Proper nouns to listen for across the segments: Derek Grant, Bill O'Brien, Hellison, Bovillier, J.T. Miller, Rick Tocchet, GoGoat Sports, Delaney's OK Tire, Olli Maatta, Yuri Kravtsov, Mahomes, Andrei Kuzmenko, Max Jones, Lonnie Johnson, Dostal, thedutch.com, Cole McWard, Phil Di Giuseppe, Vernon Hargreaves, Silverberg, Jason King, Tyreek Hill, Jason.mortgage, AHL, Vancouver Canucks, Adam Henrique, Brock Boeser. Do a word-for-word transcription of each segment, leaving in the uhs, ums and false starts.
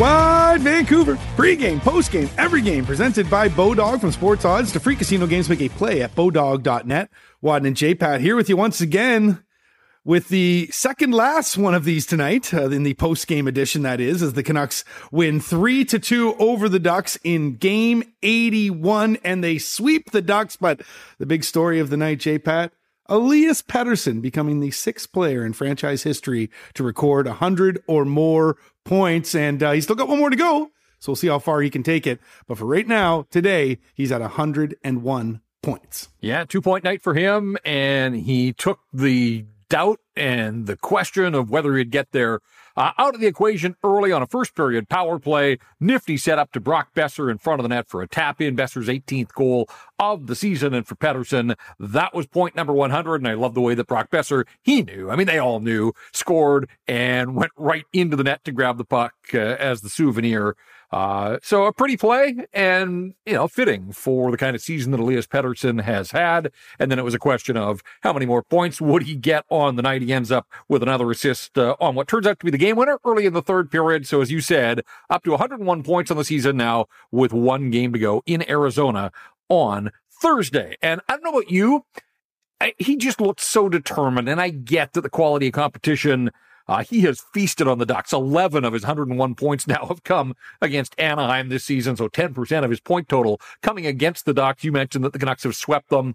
Wide Vancouver. Pre-game, post-game, every game. Presented by Bodog. From sports odds to free casino games, make a play at Bodog dot net. Wadden and J-Pat here with you once again with the second last one of these tonight, uh, in the post-game edition, that is, as the Canucks win three to two over the Ducks in game eighty-one, and they sweep the Ducks. But the big story of the night, J-Pat, Elias Pettersson becoming the sixth player in franchise history to record one hundred or more points. And uh, he's still got one more to go, so we'll see how far he can take it. But for right now, today, he's at one hundred one points. Yeah, two-point night for him, and he took the doubt and the question of whether he'd get there uh, out of the equation early on a first-period power play. Nifty setup to Brock Boeser in front of the net for a tap-in. Boeser's eighteenth goal of the season, and for Pettersson, that was point number one hundred, and I love the way that Brock Boeser, he knew, I mean, they all knew, scored and went right into the net to grab the puck uh, as the souvenir. Uh, so a pretty play and, you know, fitting for the kind of season that Elias Pettersson has had. And then it was a question of how many more points would he get on the night. He ends up with another assist uh, on what turns out to be the game winner early in the third period. So as you said, up to one hundred one points on the season now with one game to go in Arizona on Thursday. And I don't know about you, I, he just looked so determined. And I get that the quality of competition, Uh, he has feasted on the Ducks. eleven of his one hundred one points now have come against Anaheim this season, so ten percent of his point total coming against the Ducks. You mentioned that the Canucks have swept them.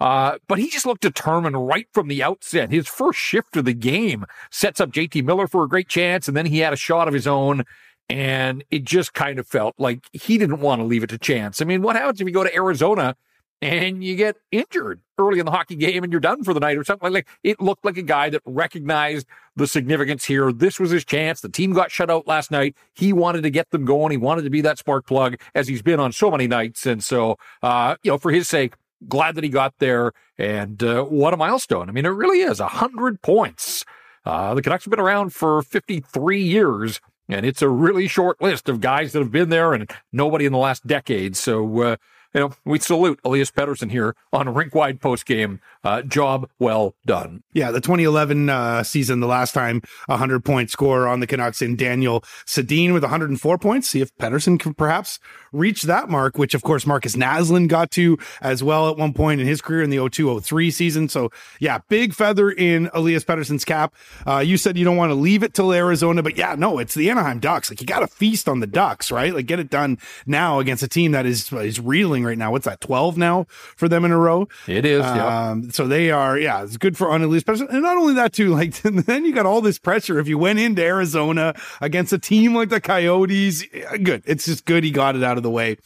Uh, but he just looked determined right from the outset. His first shift of the game sets up J T. Miller for a great chance, and then he had a shot of his own, and it just kind of felt like he didn't want to leave it to chance. I mean, what happens if you go to Arizona and you get injured early in the hockey game and you're done for the night or something like that? It looked like a guy that recognized the significance here. This was his chance. The team got shut out last night. He wanted to get them going. He wanted to be that spark plug, as he's been on so many nights. And so, uh, you know, for his sake, glad that he got there. And uh, what a milestone. I mean, it really is one hundred points. Uh, the Canucks have been around for fifty-three years, and it's a really short list of guys that have been there and nobody in the last decade. So, uh, You know, we salute Elias Pettersson here on a rink-wide postgame. Uh, job well done. Yeah, the twenty eleven uh, season, the last time one hundred point scorer on the Canucks in Daniel Sedin with one hundred four points. See if Pettersson can perhaps reach that mark, which, of course, Marcus Naslund got to as well at one point in his career in the oh two oh three season. So, yeah, big feather in Elias Pettersson's cap. Uh, you said you don't want to leave it till Arizona, but, yeah, no, it's the Anaheim Ducks. Like, you got to feast on the Ducks, right? Like, get it done now against a team that is, is reeling right now. What's that, twelve now for them in a row? It is, yeah. Um, so they are, yeah, it's good for Elias Pettersson. And not only that, too, like, then you got all this pressure. If you went into Arizona against a team like the Coyotes, good. It's just good he got it out of the way,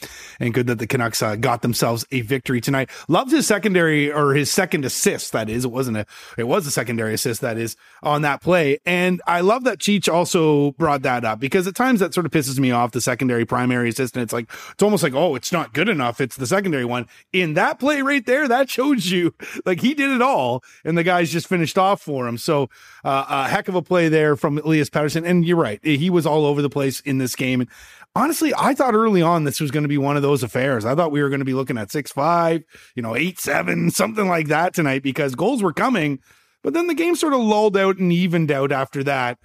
and good that the Canucks uh, got themselves a victory tonight. Loved his secondary, or his second assist, that is. It wasn't a, it was a secondary assist, that is, on that play. And I love that Cheech also brought that up, because at times that sort of pisses me off, the secondary primary assist. And it's like, it's almost like, oh, it's not good enough. It's the secondary one. In that play right there, that shows you, like, he did it all, and the guys just finished off for him. So uh, a heck of a play there from Elias Pettersson. And you're right, he was all over the place in this game. And honestly, I thought early on this was going to be one of those affairs. I thought we were going to be looking at six five, you know, eight seven, something like that tonight, because goals were coming. But then the game sort of lulled out and evened out after that.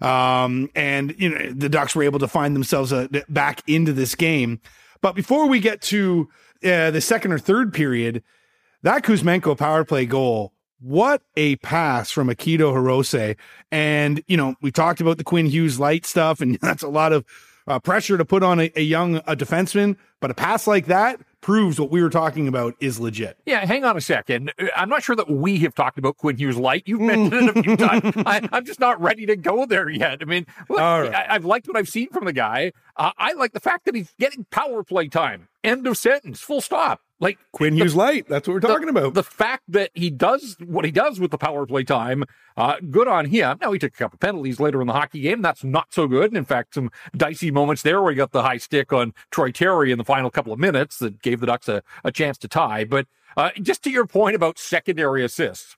Um, and, you know, the Ducks were able to find themselves uh, back into this game. But before we get to uh, the second or third period, that Kuzmenko power play goal, what a pass from Akito Hirose. And, you know, we talked about the Quinn Hughes light stuff, and that's a lot of uh, pressure to put on a, a young a defenseman. But a pass like that proves what we were talking about is legit. Yeah, hang on a second. I'm not sure that we have talked about Quinn Hughes light. You've mentioned it a few times. I, I'm just not ready to go there yet. I mean, look, right. I, I've liked what I've seen from the guy. Uh, I like the fact that he's getting power play time. End of sentence. Full stop. Like Quinn Hughes light. That's what we're talking the, about. The fact that he does what he does with the power play time, uh, good on him. Now, he took a couple penalties later in the hockey game. That's not so good. And in fact, some dicey moments there where he got the high stick on Troy Terry in the final couple of minutes that gave the Ducks a, a chance to tie. But uh, just to your point about secondary assists,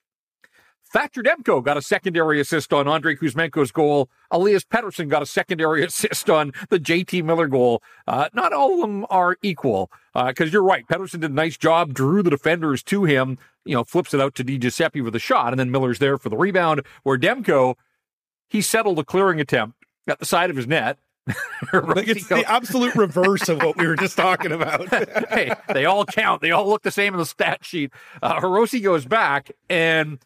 Thatcher Demko got a secondary assist on Andrei Kuzmenko's goal. Elias Pettersson got a secondary assist on the J T. Miller goal. Uh, not all of them are equal, because uh, you're right. Pettersson did a nice job, drew the defenders to him, you know, flips it out to Di Giuseppe with a shot, and then Miller's there for the rebound, where Demko, he settled a clearing attempt at the side of his net, Like it's the absolute reverse of what we were just talking about. Hey, they all count. They all look the same in the stat sheet. Uh, Hirose goes back and,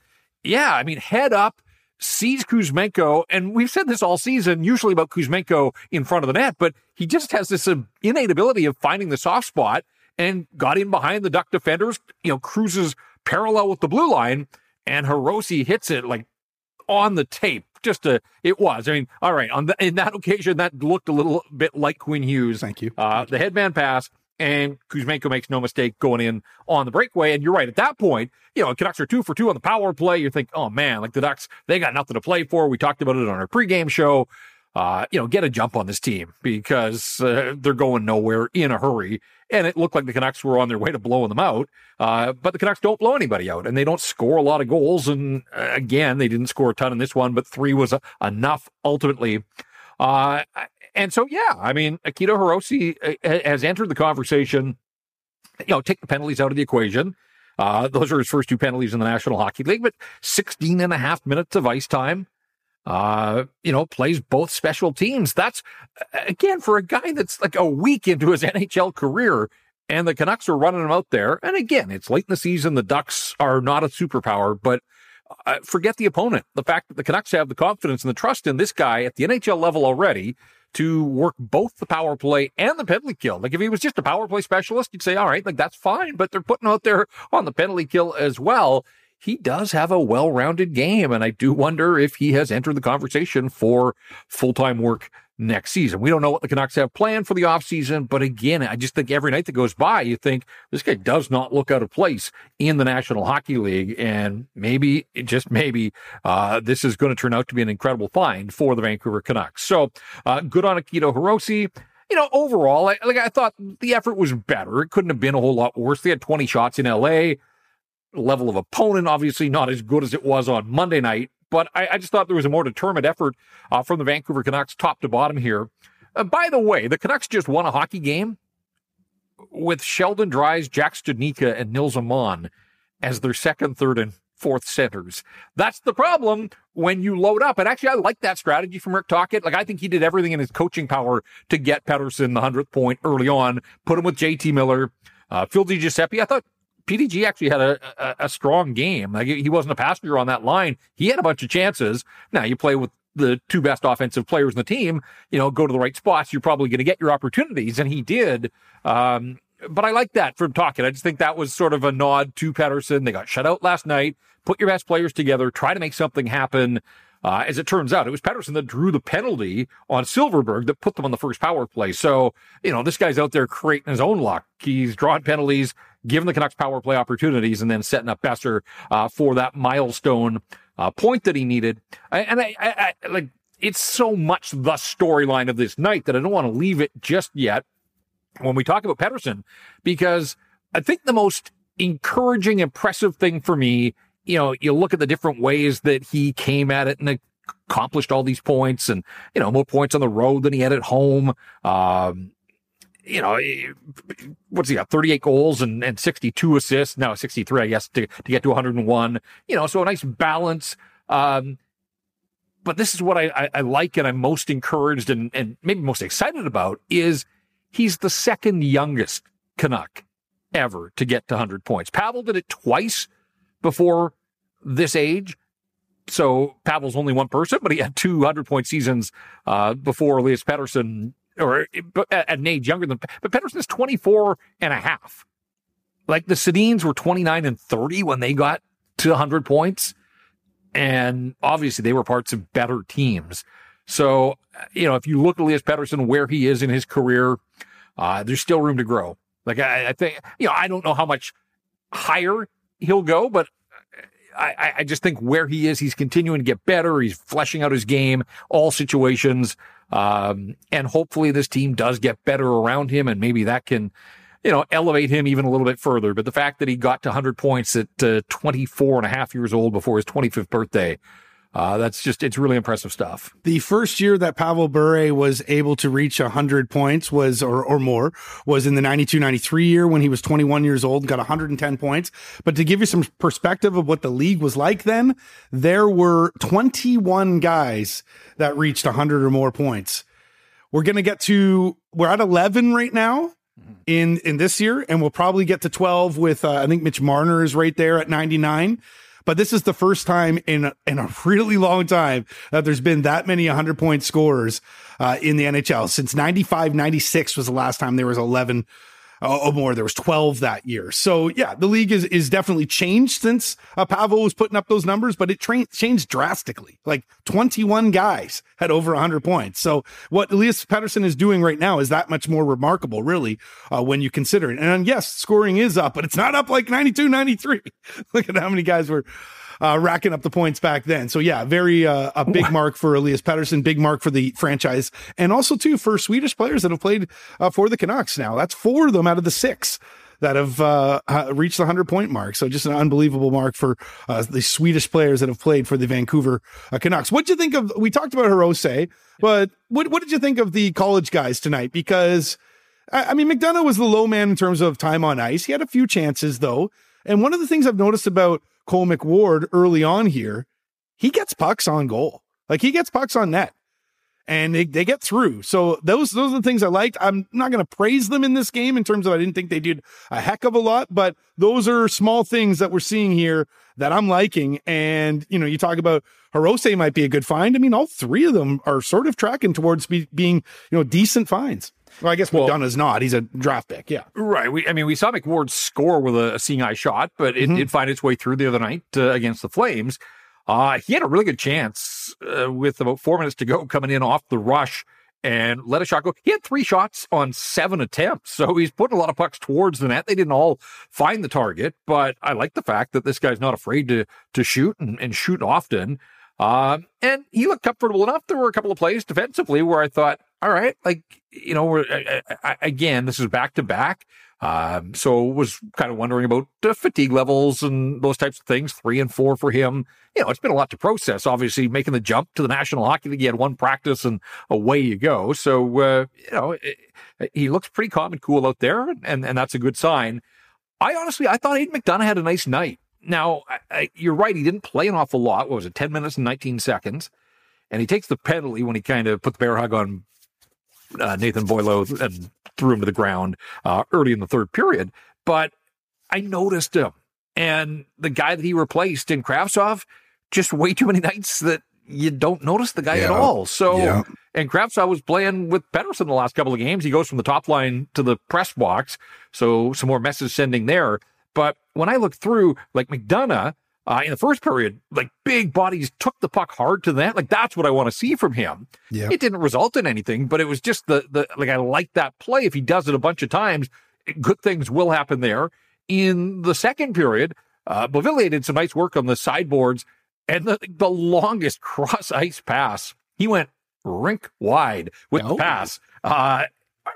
yeah, I mean, head up, sees Kuzmenko, and we've said this all season, usually about Kuzmenko in front of the net, but he just has this uh, innate ability of finding the soft spot and got in behind the Duck defenders, you know, cruises parallel with the blue line, and Hirose hits it like on the tape. Just a, it was. I mean, all right. On the, in that occasion, that looked a little bit like Quinn Hughes. Thank you. Uh, Thank you. The headman pass, and Kuzmenko makes no mistake going in on the breakaway. And you're right. At that point, you know, Canucks are two for two on the power play. You think, oh man, like the Ducks, they got nothing to play for. We talked about it on our pregame show. Uh, you know, get a jump on this team because uh, they're going nowhere in a hurry. And it looked like the Canucks were on their way to blowing them out. Uh, but the Canucks don't blow anybody out, and they don't score a lot of goals. And uh, again, they didn't score a ton in this one, but three was uh, enough ultimately. Uh, and so, yeah, I mean, Akito Hirose uh, has entered the conversation. You know, take the penalties out of the equation. Uh, those are his first two penalties in the National Hockey League, but sixteen and a half minutes of ice time. Uh, you know, plays both special teams. That's, again, for a guy that's like a week into his N H L career, and the Canucks are running him out there. And again, it's late in the season. The Ducks are not a superpower, but uh, forget the opponent. The fact that the Canucks have the confidence and the trust in this guy at the N H L level already to work both the power play and the penalty kill. Like if he was just a power play specialist, you'd say, all right, like that's fine, but they're putting out there on the penalty kill as well. He does have a well-rounded game, and I do wonder if he has entered the conversation for full-time work next season. We don't know what the Canucks have planned for the offseason, but again, I just think every night that goes by, you think this guy does not look out of place in the National Hockey League, and maybe, just maybe, uh, this is going to turn out to be an incredible find for the Vancouver Canucks. So, uh, good on Akito Hirose. You know, overall, I, like I thought the effort was better. It couldn't have been a whole lot worse. They had twenty shots in L A, level of opponent, obviously not as good as it was on Monday night, but I, I just thought there was a more determined effort uh, from the Vancouver Canucks top to bottom here. Uh, by the way, the Canucks just won a hockey game with Sheldon Dries, Jack Studnicka, and Nils Amon as their second, third, and fourth centers. That's the problem when you load up. And actually, I like that strategy from Rick Tocchet. Like, I think he did everything in his coaching power to get Pettersson the hundredth point early on, put him with J T. Miller, uh, Phil Di Giuseppe. I thought P D G actually had a, a, a strong game. Like he wasn't a passenger on that line. He had a bunch of chances. Now you play with the two best offensive players in the team, you know, go to the right spots. You're probably going to get your opportunities. And he did. Um, but I like that from Tocchet. I just think that was sort of a nod to Pettersson. They got shut out last night. Put your best players together. Try to make something happen. Uh, as it turns out, it was Pettersson that drew the penalty on Silverberg that put them on the first power play. So, you know, this guy's out there creating his own luck. He's drawing penalties, giving the Canucks power play opportunities, and then setting up Boeser uh, for that milestone uh, point that he needed. I, and I, I, I like it's so much the storyline of this night that I don't want to leave it just yet when we talk about Pettersson, because I think the most encouraging, impressive thing for me, you know, you look at the different ways that he came at it and accomplished all these points and, you know, more points on the road than he had at home. Um, you know, what's he got? thirty-eight goals and, and sixty-two assists. Now sixty-three, I guess, to, to get to one hundred and one. You know, so a nice balance. Um, but this is what I, I, I like and I'm most encouraged and, and maybe most excited about is he's the second youngest Canuck ever to get to one hundred points. Pavel did it twice before this age. So Pavel's only one person, but he had two hundred-point seasons uh, before Elias Pettersson, or at an age younger than, but Pettersson's twenty-four and a half. Like the Sedins were twenty-nine and thirty when they got to one hundred points. And obviously they were parts of better teams. So, you know, if you look at Elias Pettersson, where he is in his career, uh, there's still room to grow. Like I, I think, you know, I don't know how much higher he'll go, but I, I just think where he is, he's continuing to get better. He's fleshing out his game, all situations, um, and hopefully this team does get better around him, and maybe that can, you know, elevate him even a little bit further. But the fact that he got to one hundred points at uh, twenty-four and a half years old before his twenty-fifth birthday, Uh, that's just, it's really impressive stuff. The first year that Pavel Bure was able to reach one hundred points was, or, or more, was in the ninety-two ninety-three year when he was twenty-one years old and got one hundred ten points. But to give you some perspective of what the league was like then, there were twenty-one guys that reached one hundred or more points. We're going to get to, we're at eleven right now in, in this year, and we'll probably get to twelve with, uh, I think Mitch Marner is right there at ninety-nine. But this is the first time in, in a really long time that there's been that many one hundred point scorers uh, in the N H L. Since ninety-five ninety-six was the last time there was eleven or more. There was twelve that year. So yeah, the league is, is definitely changed since uh, Pavel was putting up those numbers, but it tra- changed drastically. Like twenty-one guys had over one hundred points. So what Elias Pettersson is doing right now is that much more remarkable, really, uh, when you consider it. And yes, scoring is up, but it's not up like ninety-two ninety-three. Look at how many guys were uh, racking up the points back then. So yeah, very uh, a big mark for Elias Pettersson, big mark for the franchise, and also too for Swedish players that have played uh, for the Canucks now. That's four of them out of the six that have uh, reached the one hundred point mark. So just an unbelievable mark for uh, the Swedish players that have played for the Vancouver uh, Canucks. What did you think of? We talked about Hirose, but what what did you think of the college guys tonight? Because I, I mean, McDonough was the low man in terms of time on ice. He had a few chances though, and one of the things I've noticed about Cole McWard early on here, he gets pucks on goal. Like he gets pucks on net and they, they get through. So those, those are the things I liked. I'm not going to praise them in this game in terms of, I didn't think they did a heck of a lot, but those are small things that we're seeing here that I'm liking. And, you know, you talk about Hirose might be a good find. I mean, all three of them are sort of tracking towards be, being, you know, decent finds. Well, I guess well, McDonough's not. He's a draft pick, yeah. Right. We, I mean, we saw McWard score with a, a seeing eye shot, but it mm-hmm. did find its way through the other night uh, against the Flames. Uh, he had a really good chance uh, with about four minutes to go coming in off the rush and let a shot go. He had three shots on seven attempts, so he's putting a lot of pucks towards the net. They didn't all find the target, but I like the fact that this guy's not afraid to to shoot and, and shoot often. Um, and he looked comfortable enough. There were a couple of plays defensively where I thought, all right, like, you know, we're, I, I, again, this is back to back. Um, so was kind of wondering about uh, fatigue levels and those types of things, three and four for him. You know, it's been a lot to process, obviously, making the jump to the National Hockey League. He had one practice and away you go. So, uh, you know, it, it, he looks pretty calm and cool out there, and, and that's a good sign. I honestly, I thought Aiden McDonough had a nice night. Now, I, I, you're right, he didn't play an awful lot. What was it, ten minutes and nineteen seconds? And he takes the penalty when he kind of put the bear hug on Uh, Nathan Boileau and threw him to the ground uh, early in the third period. But I noticed him. And the guy that he replaced in Kravtsov, just way too many nights that you don't notice the guy yeah. at all. So, yeah. And Kravtsov was playing with Pettersson the last couple of games. He goes from the top line to the press box. So some more message sending there. But when I look through, like McDonough, Uh, in the first period, like big bodies took the puck hard to that. Like that's what I want to see from him. Yep. It didn't result in anything, but it was just the, the, like, I like that play. If he does it a bunch of times, good things will happen there. In the second period, uh, Bovillier did some nice work on the sideboards and the, the longest cross ice pass. He went rink wide with no. the pass, uh,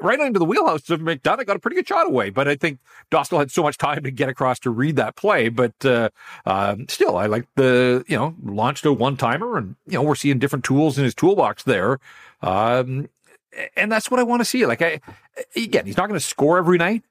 right into the wheelhouse of McDonough. Got a pretty good shot away, but I think Dostal had so much time to get across to read that play. But uh, uh, still, I like the, you know, launched a one-timer, and, you know, we're seeing different tools in his toolbox there. Um, and that's what I want to see. Like, I, again, he's not going to score every night,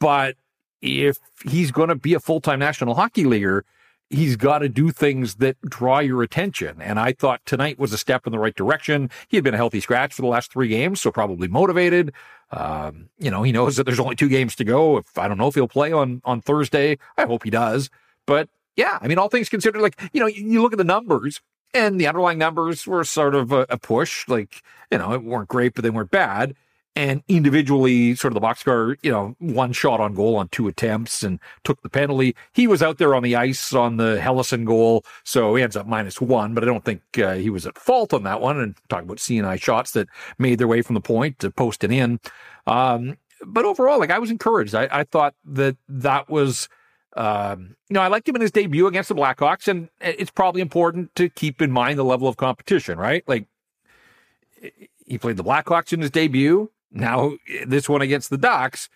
but if he's going to be a full-time National Hockey Leaguer, he's got to do things that draw your attention. And I thought tonight was a step in the right direction. He had been a healthy scratch for the last three games, so probably motivated. Um, you know, he knows that there's only two games to go. If I don't know if he'll play on, on Thursday. I hope he does. But yeah, I mean, all things considered, like, you know, you, you look at the numbers, and the underlying numbers were sort of a, a push. Like, you know, it weren't great, but they weren't bad. And individually, sort of the boxcar, you know, one shot on goal on two attempts and took the penalty. He was out there on the ice on the Hellison goal, so he ends up minus one, but I don't think uh, he was at fault on that one. And talk about C and I shots that made their way from the point to post and in. Um, but overall, like, I was encouraged. I, I thought that that was, um, you know, I liked him in his debut against the Blackhawks, and it's probably important to keep in mind the level of competition, right? Like, he played the Blackhawks in his debut. Now, this one against the Ducks,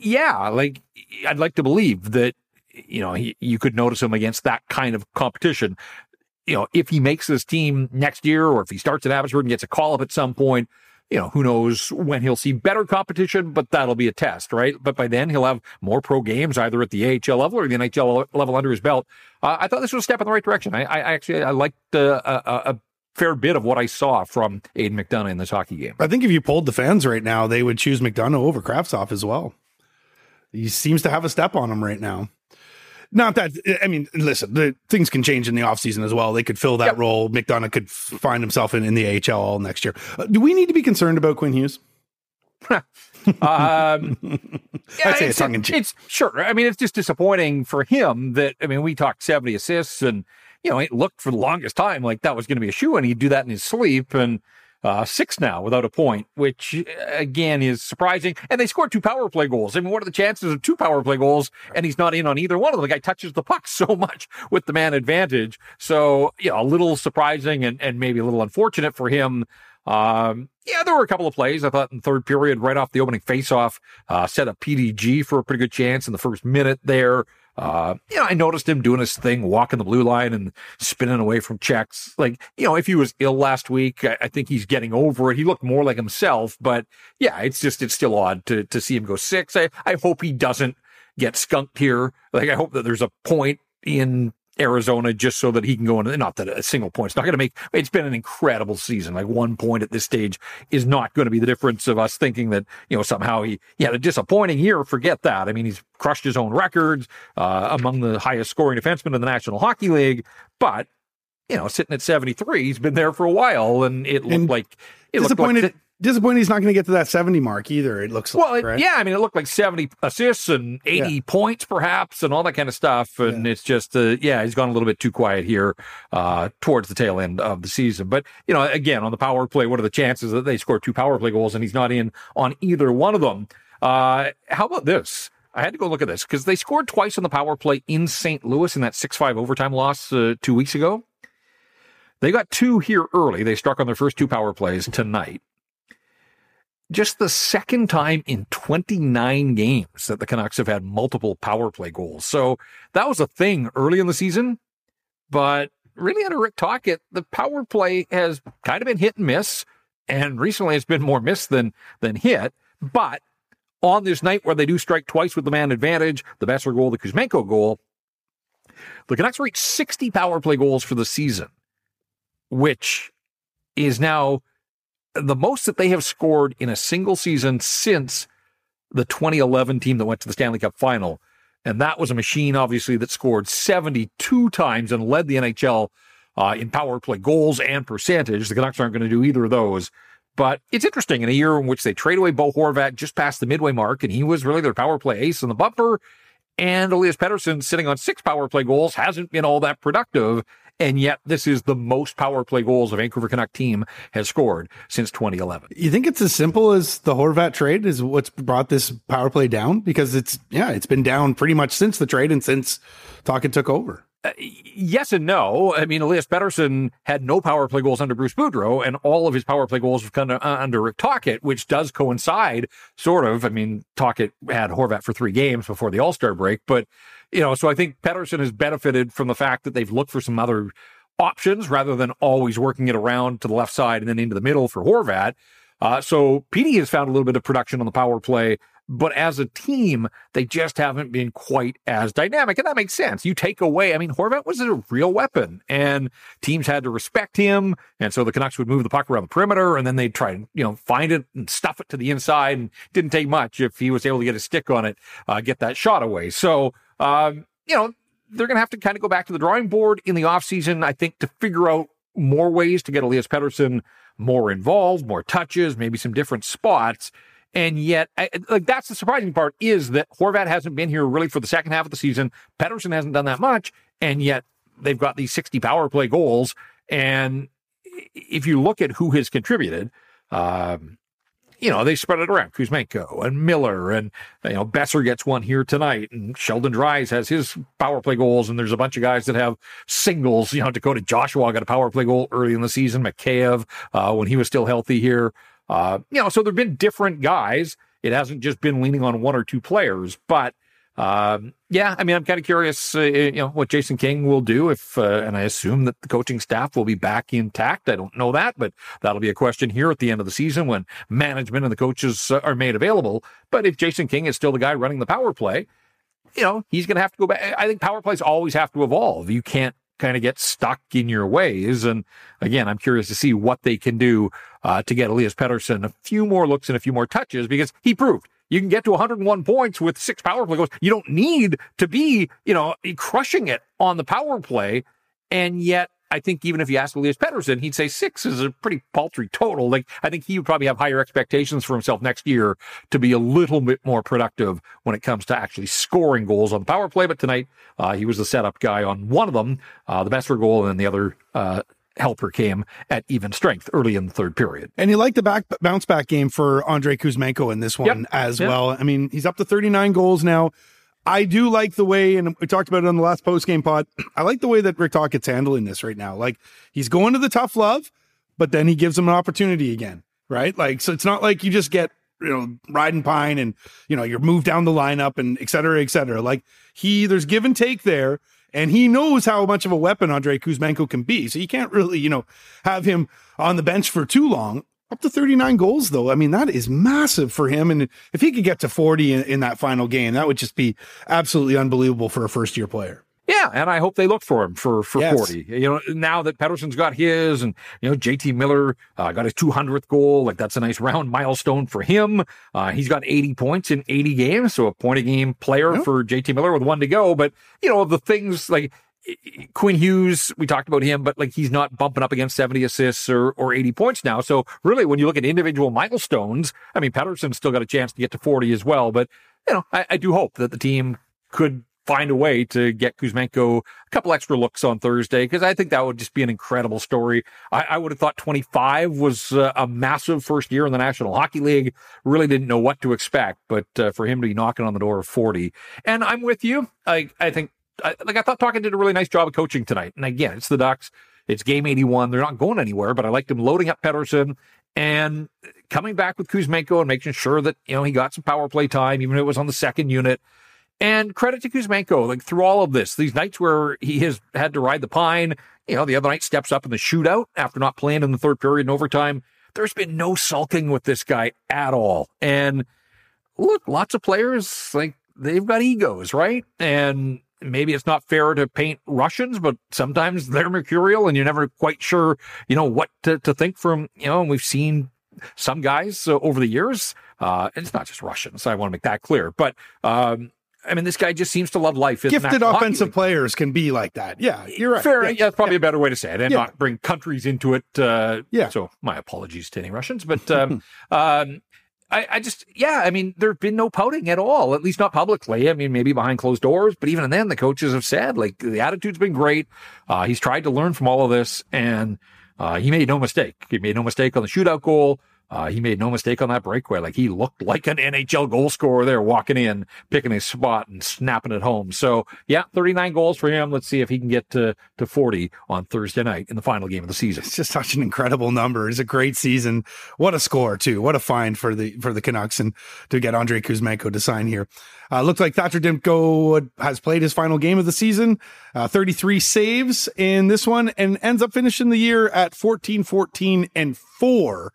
yeah, like, I'd like to believe that, you know, he, you could notice him against that kind of competition. You know, if he makes this team next year, or if he starts at Abbotsford and gets a call-up at some point, you know, who knows when he'll see better competition, but that'll be a test, right? But by then, he'll have more pro games, either at the A H L level or the N H L level under his belt. Uh, I thought this was a step in the right direction. I, I actually, I liked uh, a, a fair bit of what I saw from Aiden McDonough in this hockey game. I think if you polled the fans right now, they would choose McDonough over Kravtsov as well. He seems to have a step on him right now. Not that, I mean, listen, the, things can change in the offseason as well. They could fill that yep. role. McDonough could find himself in, in the A H L all next year. Uh, do we need to be concerned about Quinn Hughes? um, yeah, I'd say it's tongue in cheek. It's sure. I mean, it's just disappointing for him that, I mean, we talked seventy assists and, you know, it looked for the longest time like that was going to be a shoo-in. He'd do that in his sleep, and uh, six now without a point, which again is surprising. And they scored two power play goals. I mean, what are the chances of two power play goals and he's not in on either one of them? The guy touches the puck so much with the man advantage. So, you know, a little surprising and, and maybe a little unfortunate for him. Um, yeah, there were a couple of plays, I thought, in the third period, right off the opening faceoff, uh, set up P D G for a pretty good chance in the first minute there. Uh, you know, I noticed him doing his thing, walking the blue line and spinning away from checks. Like, you know, if he was ill last week, I, I think he's getting over it. He looked more like himself, but yeah, it's just, it's still odd to, to see him go six. I, I hope he doesn't get skunked here. Like, I hope that there's a point in Arizona just so that he can go in. Not that a single point's not going to make, it's been an incredible season. Like, one point at this stage is not going to be the difference of us thinking that, you know, somehow he, he had a disappointing year. Forget that. I mean, he's crushed his own records, uh, among the highest scoring defensemen in the National Hockey League, but, you know, sitting at seventy-three, he's been there for a while, and it looked and like it disappointed. Looked like, disappointed he's not going to get to that seventy mark either, it looks well, like. Well, right? Yeah, I mean, it looked like seventy assists and eighty yeah. points, perhaps, and all that kind of stuff. And yeah. it's just, uh, yeah, he's gone a little bit too quiet here uh, towards the tail end of the season. But, you know, again, on the power play, what are the chances that they score two power play goals and he's not in on either one of them? Uh, how about this? I had to go look at this, because they scored twice on the power play in Saint Louis in that six five overtime loss uh, two weeks ago. They got two here early. They struck on their first two power plays tonight. Just the second time in twenty-nine games that the Canucks have had multiple power play goals. So that was a thing early in the season, but really under Rick Tocchet, the power play has kind of been hit and miss, and recently it's been more miss than, than hit. But on this night where they do strike twice with the man advantage, the Boeser goal, the Kuzmenko goal, the Canucks reached sixty power play goals for the season, which is now the most that they have scored in a single season since the twenty eleven team that went to the Stanley Cup final. And that was a machine, obviously, that scored seventy-two times and led the N H L uh, in power play goals and percentage. The Canucks aren't going to do either of those. But it's interesting, in a year in which they trade away Bo Horvat just past the midway mark, and he was really their power play ace in the bumper, and Elias Pettersson, sitting on six power play goals, hasn't been all that productive. And yet this is the most power play goals a Vancouver Canuck team has scored since twenty eleven. You think it's as simple as the Horvat trade is what's brought this power play down? Because it's, yeah, it's been down pretty much since the trade and since Tocchet took over. Uh, yes and no. I mean, Elias Pettersson had no power play goals under Bruce Boudreau, and all of his power play goals have come to, uh, under Rick Tocchet, which does coincide, sort of. I mean, Tocchet had Horvat for three games before the All-Star break, but, you know, so I think Pettersson has benefited from the fact that they've looked for some other options rather than always working it around to the left side and then into the middle for Horvat. Uh, so Petey has found a little bit of production on the power play, but as a team, they just haven't been quite as dynamic. And that makes sense. You take away, I mean, Horvat was a real weapon, and teams had to respect him. And so the Canucks would move the puck around the perimeter, and then they'd try and, you know, find it and stuff it to the inside. And it didn't take much if he was able to get a stick on it, uh, get that shot away. So, um, you know, they're going to have to kind of go back to the drawing board in the offseason, I think, to figure out more ways to get Elias Pettersson more involved, more touches, maybe some different spots. And yet, I, like, that's the surprising part, is that Horvat hasn't been here really for the second half of the season. Pettersson hasn't done that much, and yet they've got these sixty power play goals. And if you look at who has contributed, um, you know, they spread it around. Kuzmenko and Miller, and, you know, Boeser gets one here tonight, and Sheldon Dries has his power play goals, and there's a bunch of guys that have singles. You know, Dakota Joshua got a power play goal early in the season. Mikheyev, uh, when he was still healthy here. Uh, you know, so there have been different guys. It hasn't just been leaning on one or two players. But, um, yeah, I mean, I'm kind of curious, uh, you know, what Jason King will do if, uh, and I assume that the coaching staff will be back intact. I don't know that, but that'll be a question here at the end of the season when management and the coaches uh, are made available. But if Jason King is still the guy running the power play, you know, he's going to have to go back. I think power plays always have to evolve. You can't kind of get stuck in your ways. And again, I'm curious to see what they can do uh, to get Elias Pettersson a few more looks and a few more touches, because he proved you can get to one hundred one points with six power play goals. You don't need to be, you know, crushing it on the power play. And yet, I think even if you asked Elias Pettersson, he'd say six is a pretty paltry total. Like, I think he would probably have higher expectations for himself next year to be a little bit more productive when it comes to actually scoring goals on the power play. But tonight, uh, he was the setup guy on one of them, uh, the best for goal, and then the other uh, helper came at even strength early in the third period. And he liked the back bounce back game for Andrei Kuzmenko in this one yep. as yep. well. I mean, he's up to thirty-nine goals now. I do like the way, and we talked about it on the last post-game pod, I like the way that Rick Tocchett's handling this right now. Like, he's going to the tough love, but then he gives him an opportunity again, right? Like, so it's not like you just get, you know, riding pine and, you know, you're moved down the lineup and et cetera, et cetera. Like, he, there's give and take there, and he knows how much of a weapon Andrei Kuzmenko can be. So you can't really, you know, have him on the bench for too long. Up to thirty-nine goals, though. I mean, that is massive for him. And if he could get to forty in, in that final game, that would just be absolutely unbelievable for a first-year player. Yeah, and I hope they look for him for, for yes. forty. You know, now that Pettersson's got his, and, you know, J T. Miller uh, got his two hundredth goal. Like, that's a nice round milestone for him. Uh, he's got eighty points in eighty games, so a point-a-game player yep. for J T. Miller with one to go. But, you know, the things like Quinn Hughes, we talked about him, but like he's not bumping up against seventy assists or, or eighty points now. So really, when you look at individual milestones, I mean, Pettersson's still got a chance to get to forty as well. But, you know, I, I do hope that the team could find a way to get Kuzmenko a couple extra looks on Thursday, because I think that would just be an incredible story. I, I would have thought twenty-five was uh, a massive first year in the National Hockey League. Really didn't know what to expect, but uh, for him to be knocking on the door of forty. And I'm with you. I, I think I, like I thought Tocchet did a really nice job of coaching tonight. And again, it's the Ducks. It's game eighty-one. They're not going anywhere, but I liked him loading up Pettersson and coming back with Kuzmenko and making sure that, you know, he got some power play time, even if it was on the second unit. And credit to Kuzmenko, like through all of this, these nights where he has had to ride the pine, you know, the other night steps up in the shootout after not playing in the third period in overtime. There's been no sulking with this guy at all. And look, lots of players, like, they've got egos, right? And maybe it's not fair to paint Russians, but sometimes they're mercurial and you're never quite sure, you know, what to, to think from, you know, and we've seen some guys uh, over the years. Uh, and it's not just Russians. So I want to make that clear. But, um, I mean, this guy just seems to love life. Gifted offensive players can be like that. Yeah, you're right. Fair. Yeah, yeah, that's probably yeah. a better way to say it, and yeah. not bring countries into it. Uh, yeah. So my apologies to any Russians, but, um, um, I, I just, yeah, I mean, there's been no pouting at all, at least not publicly. I mean, maybe behind closed doors, but even then the coaches have said, like, the attitude's been great. Uh, he's tried to learn from all of this, and uh, he made no mistake. He made no mistake on the shootout goal. Uh, he made no mistake on that breakaway. Like, he looked like an N H L goal scorer there, walking in, picking his spot and snapping it home. So yeah, thirty-nine goals for him. Let's see if he can get to, to forty on Thursday night in the final game of the season. It's just such an incredible number. It's a great season. What a score too. What a find for the, for the Canucks, and to get Andrei Kuzmenko to sign here. Uh, looks like Thatcher Demko has played his final game of the season, uh, thirty-three saves in this one, and ends up finishing the year at fourteen, fourteen and four.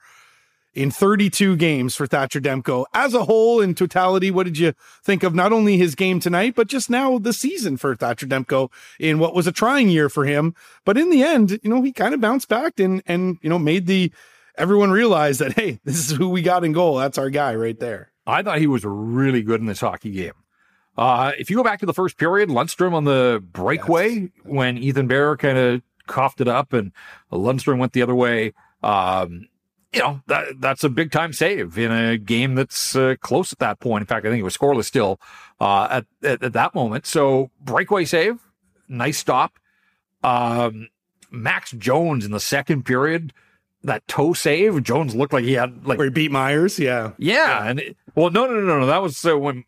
In thirty-two games for Thatcher Demko. As a whole, in totality, what did you think of not only his game tonight, but just now the season for Thatcher Demko in what was a trying year for him? But in the end, you know, he kind of bounced back and, and, you know, made the everyone realize that, hey, this is who we got in goal. That's our guy right there. I thought he was really good in this hockey game. Uh, if you go back to the first period, Lundstrom on the breakaway, yes. when Ethan Bear kind of coughed it up and Lundstrom went the other way, um, you know, that, that's a big time save in a game that's uh, close at that point. In fact, I think it was scoreless still uh, at, at at that moment. So breakaway save, nice stop. Um, Max Jones in the second period, that toe save. Jones looked like he had like where he beat Myers. Yeah, yeah. yeah. And it, well, no, no, no, no. That was uh, when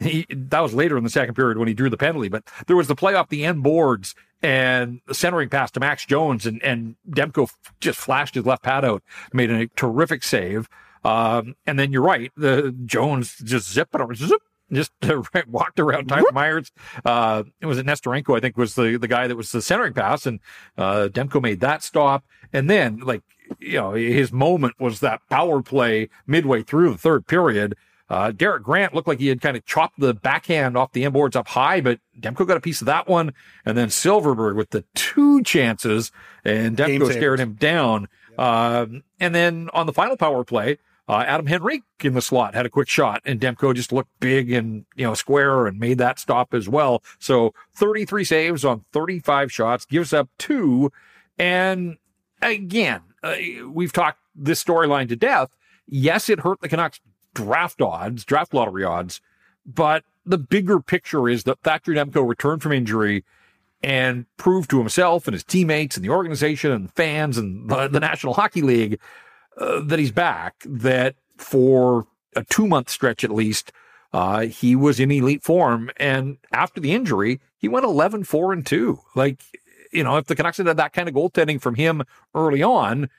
he, that was later in the second period when he drew the penalty. But there was the play off the end boards. And the centering pass to Max Jones, and, and Demko just flashed his left pad out, made a terrific save. Um, and then you're right, the Jones just zipped it over, zip, just uh, walked around Tyler Myers. Uh, it was Nestorenko, I think, was the, the guy that was the centering pass, and uh, Demko made that stop. And then, like, you know, his moment was that power play midway through the third period. Uh, Derek Grant looked like he had kind of chopped the backhand off the inboards up high, but Demko got a piece of that one. And then Silverberg with the two chances, and Demko stared him down. Yeah. Uh, and then on the final power play, uh, Adam Henrique in the slot had a quick shot, and Demko just looked big and, you know, square and made that stop as well. So thirty-three saves on thirty-five shots, gives up two. And again, uh, we've talked this storyline to death. Yes, it hurt the Canucks draft odds, draft lottery odds, but the bigger picture is that Thatcher Demko returned from injury and proved to himself and his teammates and the organization and fans and the, the National Hockey League uh, that he's back, that for a two-month stretch at least, uh, he was in elite form. And after the injury, he went eleven four and two. Like, you know, if the Canucks had had that kind of goaltending from him early on,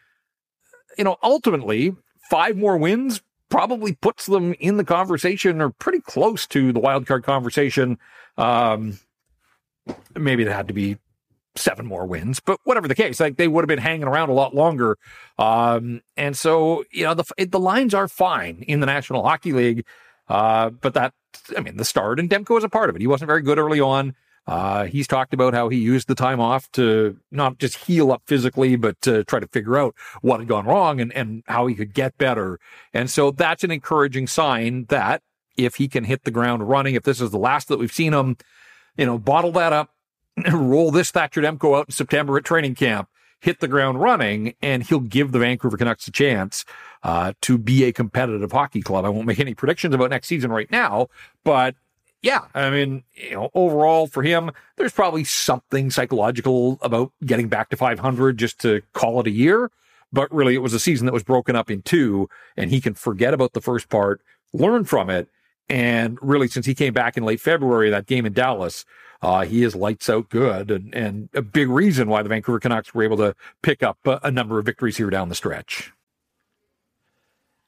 you know, ultimately, five more wins probably puts them in the conversation or pretty close to the wildcard conversation. Um, maybe it had to be seven more wins, but whatever the case, like, they would have been hanging around a lot longer. Um, and so, you know, the, the lines are fine in the National Hockey League. Uh, but that, I mean, the start, and Demko was a part of it. He wasn't very good early on. Uh, he's talked about how he used the time off to not just heal up physically, but to try to figure out what had gone wrong and, and how he could get better. And so that's an encouraging sign that if he can hit the ground running, if this is the last that we've seen him, you know, bottle that up, roll this Thatcher Demko out in September at training camp, hit the ground running, and he'll give the Vancouver Canucks a chance uh, to be a competitive hockey club. I won't make any predictions about next season right now, but yeah, I mean, you know, overall for him, there's probably something psychological about getting back to five hundred just to call it a year. But really, it was a season that was broken up in two, and he can forget about the first part, learn from it. And really, since he came back in late February, that game in Dallas, uh, he is lights out good, and, and a big reason why the Vancouver Canucks were able to pick up a, a number of victories here down the stretch.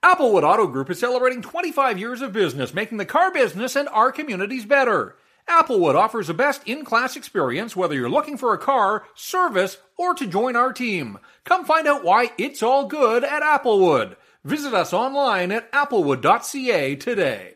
Applewood Auto Group is celebrating twenty-five years of business, making the car business and our communities better. Applewood offers the best in-class experience, whether you're looking for a car, service, or to join our team. Come find out why it's all good at Applewood. Visit us online at applewood dot c a today.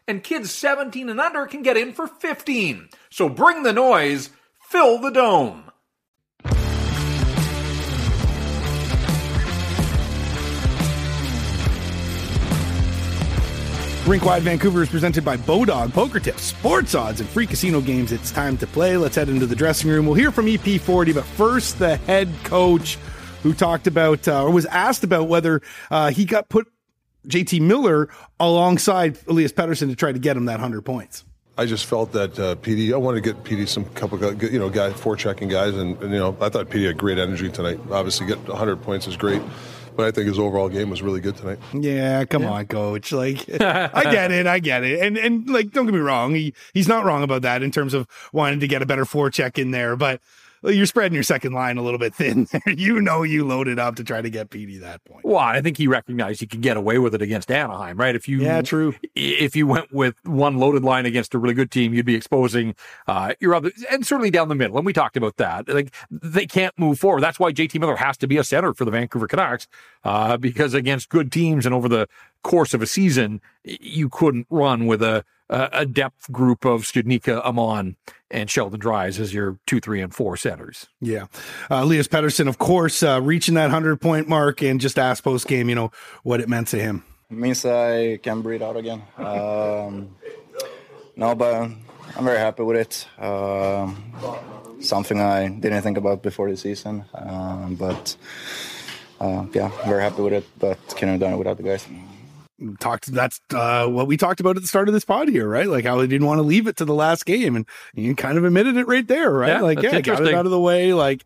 And kids seventeen and under can get in for fifteen. So bring the noise, fill the dome. Rinkwide Vancouver is presented by Bodog, poker tips, sports odds, and free casino games. It's time to play. Let's head into the dressing room. We'll hear from E P forty, but first, the head coach, who talked about uh, or was asked about whether uh, he got put J T. Miller alongside Elias Pettersson to try to get him that one hundred points. I just felt that uh, P D, I wanted to get P D some couple, you know, guy forechecking guys, and, and you know, I thought P D had great energy tonight. Obviously, get one hundred points is great, but I think his overall game was really good tonight. Yeah, come yeah. on, coach. Like, I get it, I get it, and and like, don't get me wrong, he he's not wrong about that in terms of wanting to get a better forecheck in there, but you're spreading your second line a little bit thin there. You know, you loaded up to try to get Petey that point. Well, I think he recognized he could get away with it against Anaheim, right? If you, yeah, true. If you went with one loaded line against a really good team, you'd be exposing uh, your other, and certainly down the middle. And we talked about that. Like, they can't move forward. That's why J T. Miller has to be a center for the Vancouver Canucks, uh, because against good teams and over the course of a season, you couldn't run with a a depth group of Studnicka, Amon, and Sheldon Dries as your two, three, and four centers. Yeah. Uh, Elias Pettersson, of course, uh, reaching that one hundred-point mark, and just asked post-game, you know, what it meant to him. It means I can breathe out again. Um, no, but I'm very happy with it. Uh, something I didn't think about before the season. Uh, but, uh, yeah, very happy with it, but couldn't have done it without the guys. Talked. That's uh, what we talked about at the start of this pod here, right? Like, how they didn't want to leave it to the last game, and you kind of admitted it right there, right? Yeah, like, yeah, got it out of the way. Like,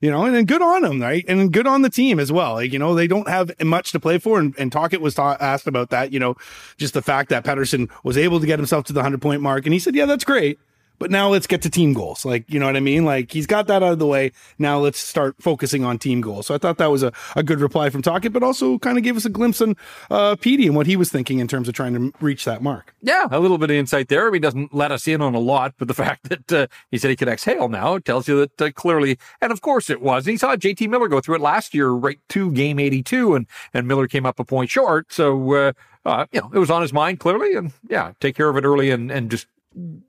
you know, and, and good on him, right? And good on the team as well. Like, you know, they don't have much to play for. And, and Tocchet was ta- asked about that, you know, just the fact that Pettersson was able to get himself to the one hundred point mark. And he said, yeah, that's great. But now let's get to team goals. Like, you know what I mean? Like, he's got that out of the way. Now let's start focusing on team goals. So I thought that was a, a good reply from Tocchet, but also kind of gave us a glimpse on uh, Petey and what he was thinking in terms of trying to reach that mark. Yeah, a little bit of insight there. I mean, he doesn't let us in on a lot, but the fact that uh, he said he can exhale now tells you that uh, clearly. And of course it was. And he saw J T. Miller go through it last year, right to game eighty-two, and, and Miller came up a point short. So, uh, uh, you know, it was on his mind clearly. And yeah, take care of it early and, and just,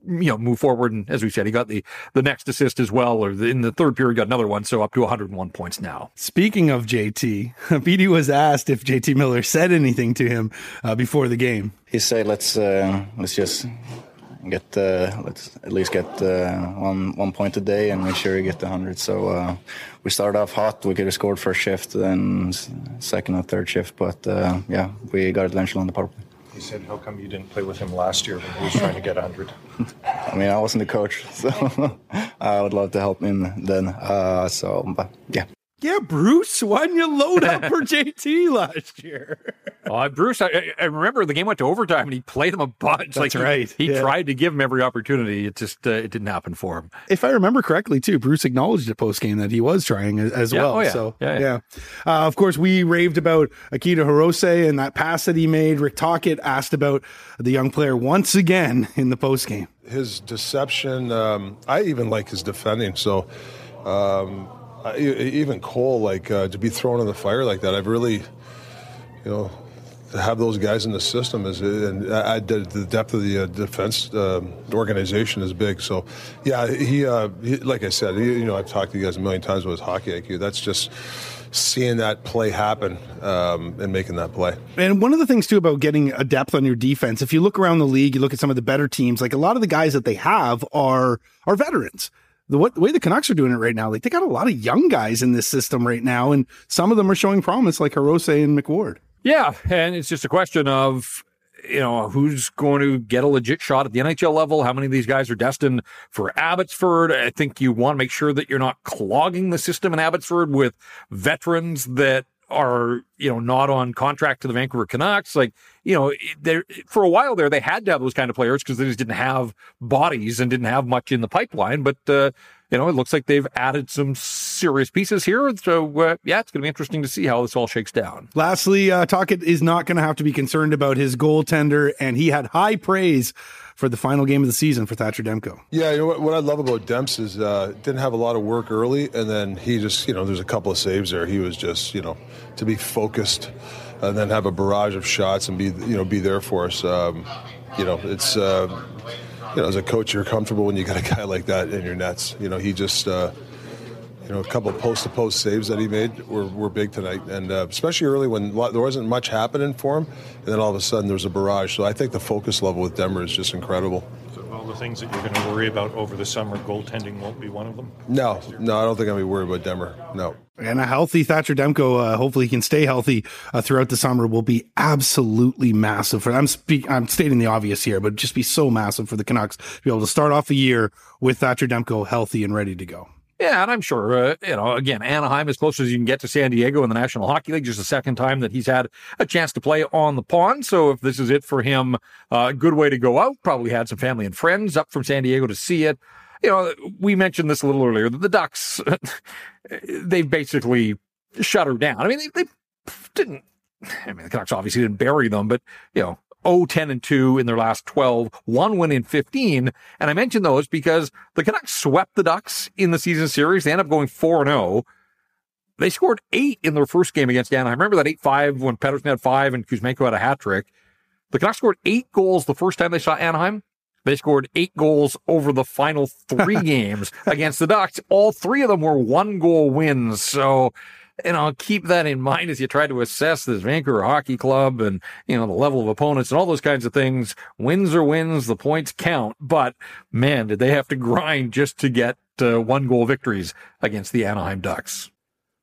you know, move forward. And as we said, he got the, the next assist as well, or the, in the third period, got another one. So up to one hundred one points now. Speaking of J T, Petey was asked if J T Miller said anything to him uh, before the game. He said, let's, uh, let's just get, uh, let's at least get uh, one, one point a day and make sure you get the one hundred. So uh, we started off hot. We could have scored first shift and second or third shift. But uh, yeah, we got eventually on the power play. He said, how come you didn't play with him last year when he was trying to get one hundred? I mean, I wasn't the coach, so I would love to help him then. Uh, so, but yeah. Yeah, Bruce, why didn't you load up for J T last year? uh, Bruce, I, I remember the game went to overtime and he played him a bunch. That's like, right. He, he yeah. tried to give him every opportunity. It just uh, it didn't happen for him. If I remember correctly, too, Bruce acknowledged at postgame that he was trying as yeah. well. Oh, yeah. So, yeah. yeah. yeah. Uh, of course, we raved about Akito Hirose and that pass that he made. Rick Tocchet asked about the young player once again in the postgame. His deception, um, I even like his defending. So, um, Uh, even Cole, like, uh, to be thrown in the fire like that, I've really, you know, to have those guys in the system is, and I, I did, the depth of the uh, defense uh, organization is big. So, yeah, he, uh, he like I said, he, you know, I've talked to you guys a million times about his hockey I Q. That's just seeing that play happen um, and making that play. And one of the things, too, about getting a depth on your defense, if you look around the league, you look at some of the better teams, like a lot of the guys that they have are are veterans. The way the Canucks are doing it right now, like they got a lot of young guys in this system right now, and some of them are showing promise, like Hirose and McWard. Yeah, and it's just a question of, you know, who's going to get a legit shot at the N H L level? How many of these guys are destined for Abbotsford? I think you want to make sure that you're not clogging the system in Abbotsford with veterans that are, you know, not on contract to the Vancouver Canucks. Like, you know, there for a while there, they had to have those kind of players because they just didn't have bodies and didn't have much in the pipeline. But, uh, you know, it looks like they've added some serious pieces here. So, uh, yeah, it's going to be interesting to see how this all shakes down. Lastly, uh, Tocchet is not going to have to be concerned about his goaltender, and he had high praise for the final game of the season for Thatcher Demko. Yeah, you know what, what I love about Demps is uh, didn't have a lot of work early, and then he just, you know, there's a couple of saves there. He was just, you know, to be focused and then have a barrage of shots and be, you know, be there for us. Um, you know, it's, uh, you know, as a coach, you're comfortable when you got a guy like that in your nets. You know, he just, uh, you know, a couple of post-to-post saves that he made were, were big tonight, and uh, especially early when there wasn't much happening for him, and then all of a sudden there was a barrage. So I think the focus level with Denver is just incredible. So all the things that you're going to worry about over the summer, goaltending won't be one of them? No, no, I don't think I'll be worried about Denver, no. And a healthy Thatcher Demko, uh, hopefully he can stay healthy uh, throughout the summer, will be absolutely massive. For I'm speak, I'm stating the obvious here, but just be so massive for the Canucks to be able to start off the year with Thatcher Demko healthy and ready to go. Yeah, and I'm sure, uh, you know, again, Anaheim as close as you can get to San Diego in the National Hockey League. Just the second time that he's had a chance to play on the pond. So if this is it for him, a uh, good way to go out. Probably had some family and friends up from San Diego to see it. You know, we mentioned this a little earlier, that the Ducks, they've basically shut her down. I mean, they, they didn't, I mean, the Canucks obviously didn't bury them, but, you know, oh ten and two in their last twelve, one win in fifteen. And I mention those because the Canucks swept the Ducks in the season series. They end up going four and oh. They scored eight in their first game against Anaheim. I remember that eight five when Pettersson had five and Kuzmenko had a hat trick. The Canucks scored eight goals the first time they saw Anaheim. They scored eight goals over the final three games against the Ducks. All three of them were one-goal wins. So, and I'll keep that in mind as you try to assess this Vancouver Hockey Club and, you know, the level of opponents and all those kinds of things. Wins are wins. The points count. But, man, did they have to grind just to get uh, one-goal victories against the Anaheim Ducks.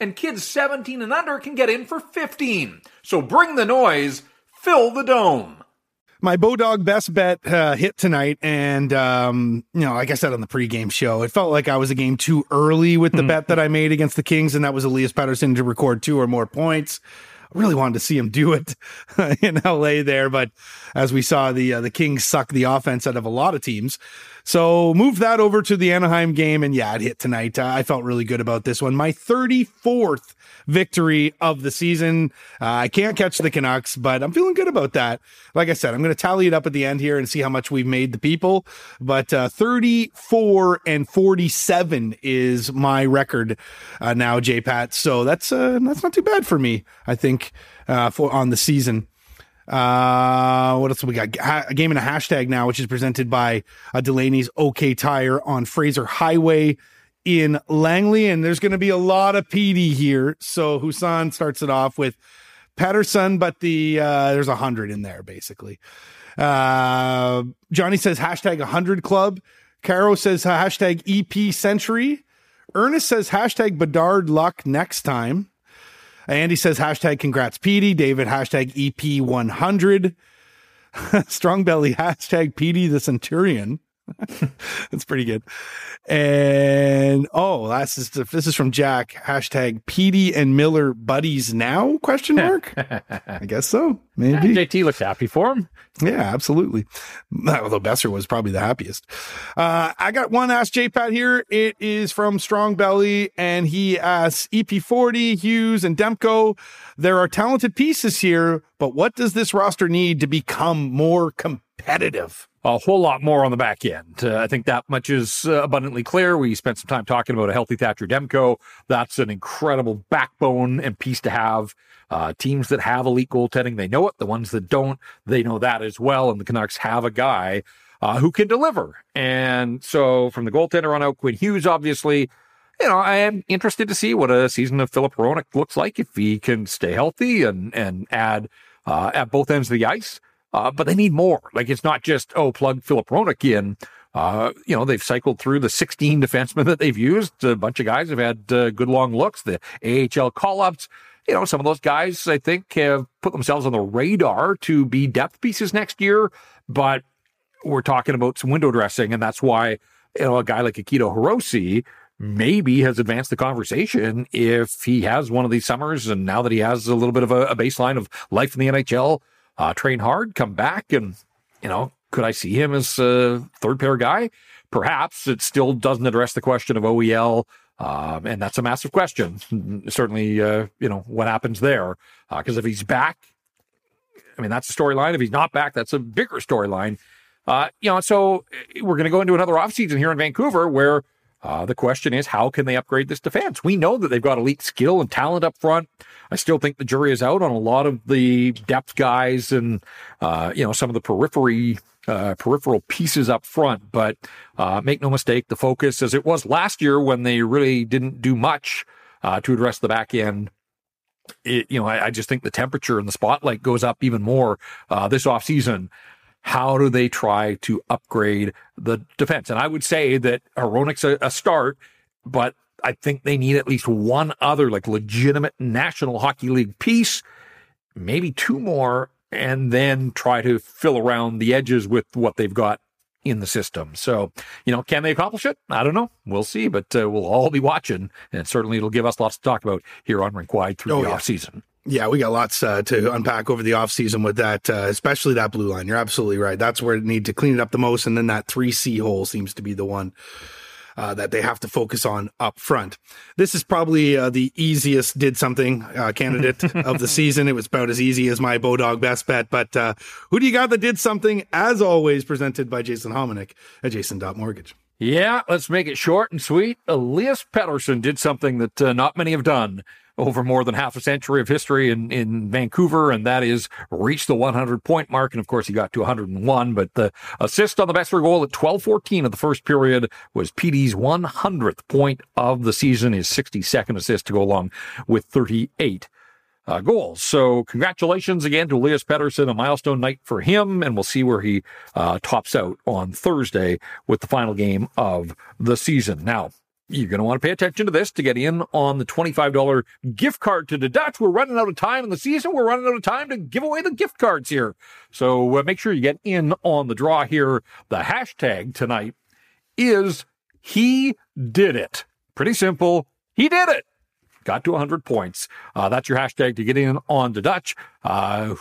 And kids seventeen and under can get in for fifteen. So bring the noise, fill the dome. My Bodog best bet uh, hit tonight, and um, you know, like I said on the pregame show, it felt like I was a game too early with the mm-hmm. bet that I made against the Kings, and that was Elias Pettersson to record two or more points. I really wanted to see him do it in L A there, but as we saw, the uh, the Kings suck the offense out of a lot of teams. So move that over to the Anaheim game, and yeah, it hit tonight. Uh, I felt really good about this one. My thirty-fourth victory of the season. Uh, I can't catch the Canucks, but I'm feeling good about that. Like I said, I'm going to tally it up at the end here and see how much we've made the people, but uh, thirty-four and forty-seven is my record uh, now, J-Pat. So that's uh, that's not too bad for me, I think. Uh, for on the season. Uh, what else we got? A game and a hashtag now, which is presented by uh, Delaney's OK Tire on Fraser Highway in Langley. And there's going to be a lot of P D here. So Husan starts it off with Patterson, but the uh, there's a hundred in there, basically. Uh, Johnny says hashtag one hundred club. Caro says hashtag E P century. Ernest says hashtag Bedard luck next time. Andy says, hashtag congrats, Petey. David, hashtag E P one hundred. Strongbelly, hashtag Petey the Centurion. That's pretty good. And, oh, that's just, this is from Jack. Hashtag Petey and Miller buddies now, question mark? I guess so. Maybe. Yeah, J T looks happy for him. Yeah, absolutely. Although Boeser was probably the happiest. Uh, I got one Ask J-Pat here. It is from Strong Belly, and he asks E P forty, Hughes, and Demko. There are talented pieces here, but what does this roster need to become more competitive? A whole lot more on the back end. Uh, I think that much is uh, abundantly clear. We spent some time talking about a healthy Thatcher Demko. That's an incredible backbone and piece to have. Uh, teams that have elite goaltending, they know it. The ones that don't, they know that as well. And the Canucks have a guy uh, who can deliver. And so from the goaltender on out, Quinn Hughes, obviously, you know, I am interested to see what a season of Filip Hronek looks like if he can stay healthy and, and add uh, at both ends of the ice. Uh, but they need more. Like, it's not just, oh, plug Filip Hronek in. Uh, you know, they've cycled through the sixteen defensemen that they've used. A bunch of guys have had uh, good long looks, the A H L call-ups. You know, some of those guys, I think, have put themselves on the radar to be depth pieces next year. But we're talking about some window dressing, and that's why, you know, a guy like Akito Hirose maybe has advanced the conversation if he has one of these summers. And now that he has a little bit of a, a baseline of life in the N H L, Uh, train hard, come back, and, you know, could I see him as a third-pair guy? Perhaps. It still doesn't address the question of O E L, um, and that's a massive question. Certainly, uh, you know, what happens there? Because uh, if he's back, I mean, that's a storyline. If he's not back, that's a bigger storyline. Uh, you know, so we're going to go into another offseason here in Vancouver where Uh, the question is, how can they upgrade this defense? We know that they've got elite skill and talent up front. I still think the jury is out on a lot of the depth guys and, uh, you know, some of the periphery, uh, peripheral pieces up front. But uh, make no mistake, the focus, as it was last year when they really didn't do much uh, to address the back end, it, you know, I, I just think the temperature and the spotlight goes up even more uh, this offseason. How do they try to upgrade the defense? And I would say that Hronek's a, a start, but I think they need at least one other, like, legitimate National Hockey League piece, maybe two more, and then try to fill around the edges with what they've got in the system. So, you know, can they accomplish it? I don't know. We'll see, but uh, we'll all be watching, and certainly it'll give us lots to talk about here on Rink Wide through oh, the yeah. offseason. Yeah, we got lots uh, to unpack over the offseason with that, uh, especially that blue line. You're absolutely right. That's where it need to clean it up the most. And then that three C hole seems to be the one uh, that they have to focus on up front. This is probably uh, the easiest did something uh, candidate of the season. It was about as easy as my Bodog best bet. But uh, who do you got that did something? As always, presented by Jason Hominick at Jason dot mortgage. Yeah, let's make it short and sweet. Elias Pettersson did something that uh, not many have done. over more than half a century of history in, in Vancouver, and that is reach the one hundred point mark. And of course, he got to one hundred one, but the assist on the Boeser goal at twelve fourteen of the first period was P D's one hundredth point of the season, his sixty-second assist to go along with thirty-eight Uh, goals. So congratulations again to Elias Pettersson, a milestone night for him, and we'll see where he uh, tops out on Thursday with the final game of the season. Now, you're going to want to pay attention to this to get in on the twenty-five dollars gift card to the Dutch. We're running out of time in the season. We're running out of time to give away the gift cards here. So uh, make sure you get in on the draw here. The hashtag tonight is He Did It. Pretty simple. He did it. Got to one hundred points. Uh, that's your hashtag to get in on the Dutch. Uh,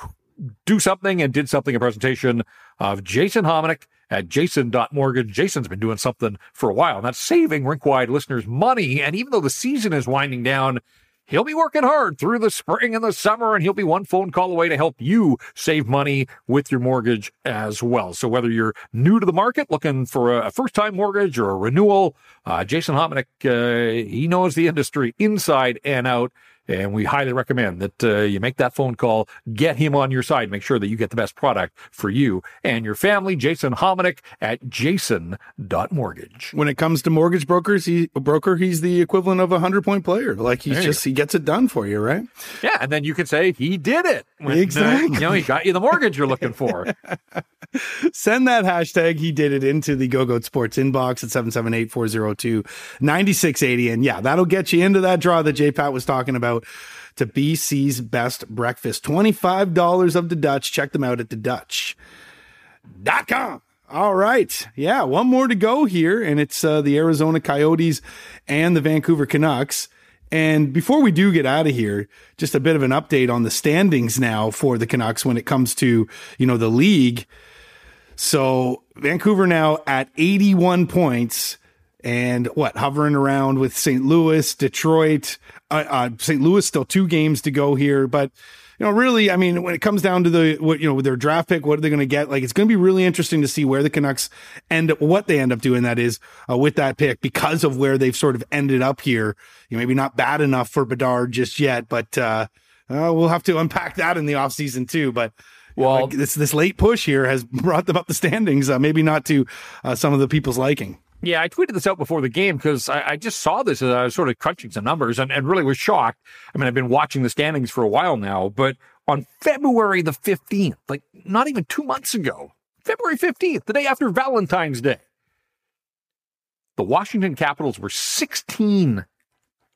do something and did something. A presentation of Jason Hominick at Jason.mortgage. Jason's been doing something for a while, and that's saving rink-wide listeners money. And even though the season is winding down, he'll be working hard through the spring and the summer, and he'll be one phone call away to help you save money with your mortgage as well. So whether you're new to the market, looking for a first-time mortgage or a renewal, uh, Jason Hominick, uh, he knows the industry inside and out, and we highly recommend that uh, you make that phone call, get him on your side, make sure that you get the best product for you and your family. Jason Hominick at Jason.mortgage. When it comes to mortgage brokers, he, broker, he's the equivalent of a one hundred point player. Like, he's just... Go. He gets it done for you, right? Yeah, and then you can say, he did it. When, exactly. Uh, you know, he got you the mortgage you're looking for. Send that hashtag, he did it, into the GoGoat Sports inbox at seven seven eight, four oh two, nine six eight oh. And yeah, that'll get you into that draw that J-Pat was talking about to B C's Best Breakfast. twenty-five dollars of the Dutch. Check them out at the dutch dot com. All right. Yeah, one more to go here, and it's uh, the Arizona Coyotes and the Vancouver Canucks. And before we do get out of here, just a bit of an update on the standings now for the Canucks when it comes to, you know, the league. So Vancouver now at eighty-one points and what, hovering around with Saint Louis, Detroit, uh, uh, Saint Louis still two games to go here. But, you know, really, I mean, when it comes down to the, what, you know, with their draft pick, what are they going to get? Like, it's going to be really interesting to see where the Canucks end up, what they end up doing. That is uh, with that pick, because of where they've sort of ended up here. You know, maybe not bad enough for Bedard just yet, but uh, uh, we'll have to unpack that in the offseason too. But well, know, this this late push here has brought them up the standings, uh, maybe not to uh, some of the people's liking. Yeah, I tweeted this out before the game because I, I just saw this as I was sort of crunching some numbers and, and really was shocked. I mean, I've been watching the standings for a while now, but on February the fifteenth, like not even two months ago, February fifteenth, the day after Valentine's Day, the Washington Capitals were sixteen,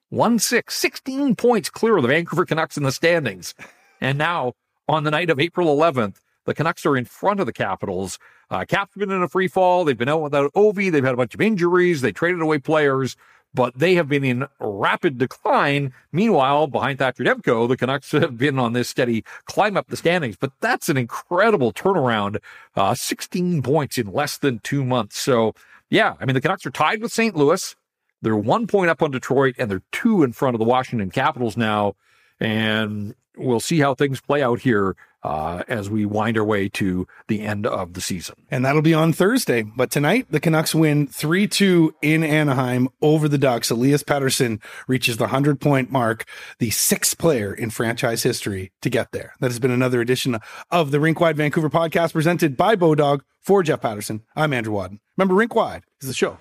one six, sixteen points clear of the Vancouver Canucks in the standings. And now on the night of April eleventh, the Canucks are in front of the Capitals. Uh, Caps have been in a free fall. They've been out without Ovi. They've had a bunch of injuries. They traded away players, but they have been in rapid decline. Meanwhile, behind Thatcher Demko, the Canucks have been on this steady climb up the standings. But that's an incredible turnaround, uh, sixteen points in less than two months. So, yeah, I mean, the Canucks are tied with Saint Louis. They're one point up on Detroit, and they're two in front of the Washington Capitals now. And we'll see how things play out here uh, as we wind our way to the end of the season. And that'll be on Thursday. But tonight, the Canucks win three two in Anaheim over the Ducks. Elias Pettersson reaches the one hundred point mark, the sixth player in franchise history to get there. That has been another edition of the Rinkwide Vancouver podcast presented by Bodog. For Jeff Patterson, I'm Andrew Wadden. Remember, Rinkwide is the show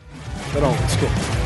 that always goes.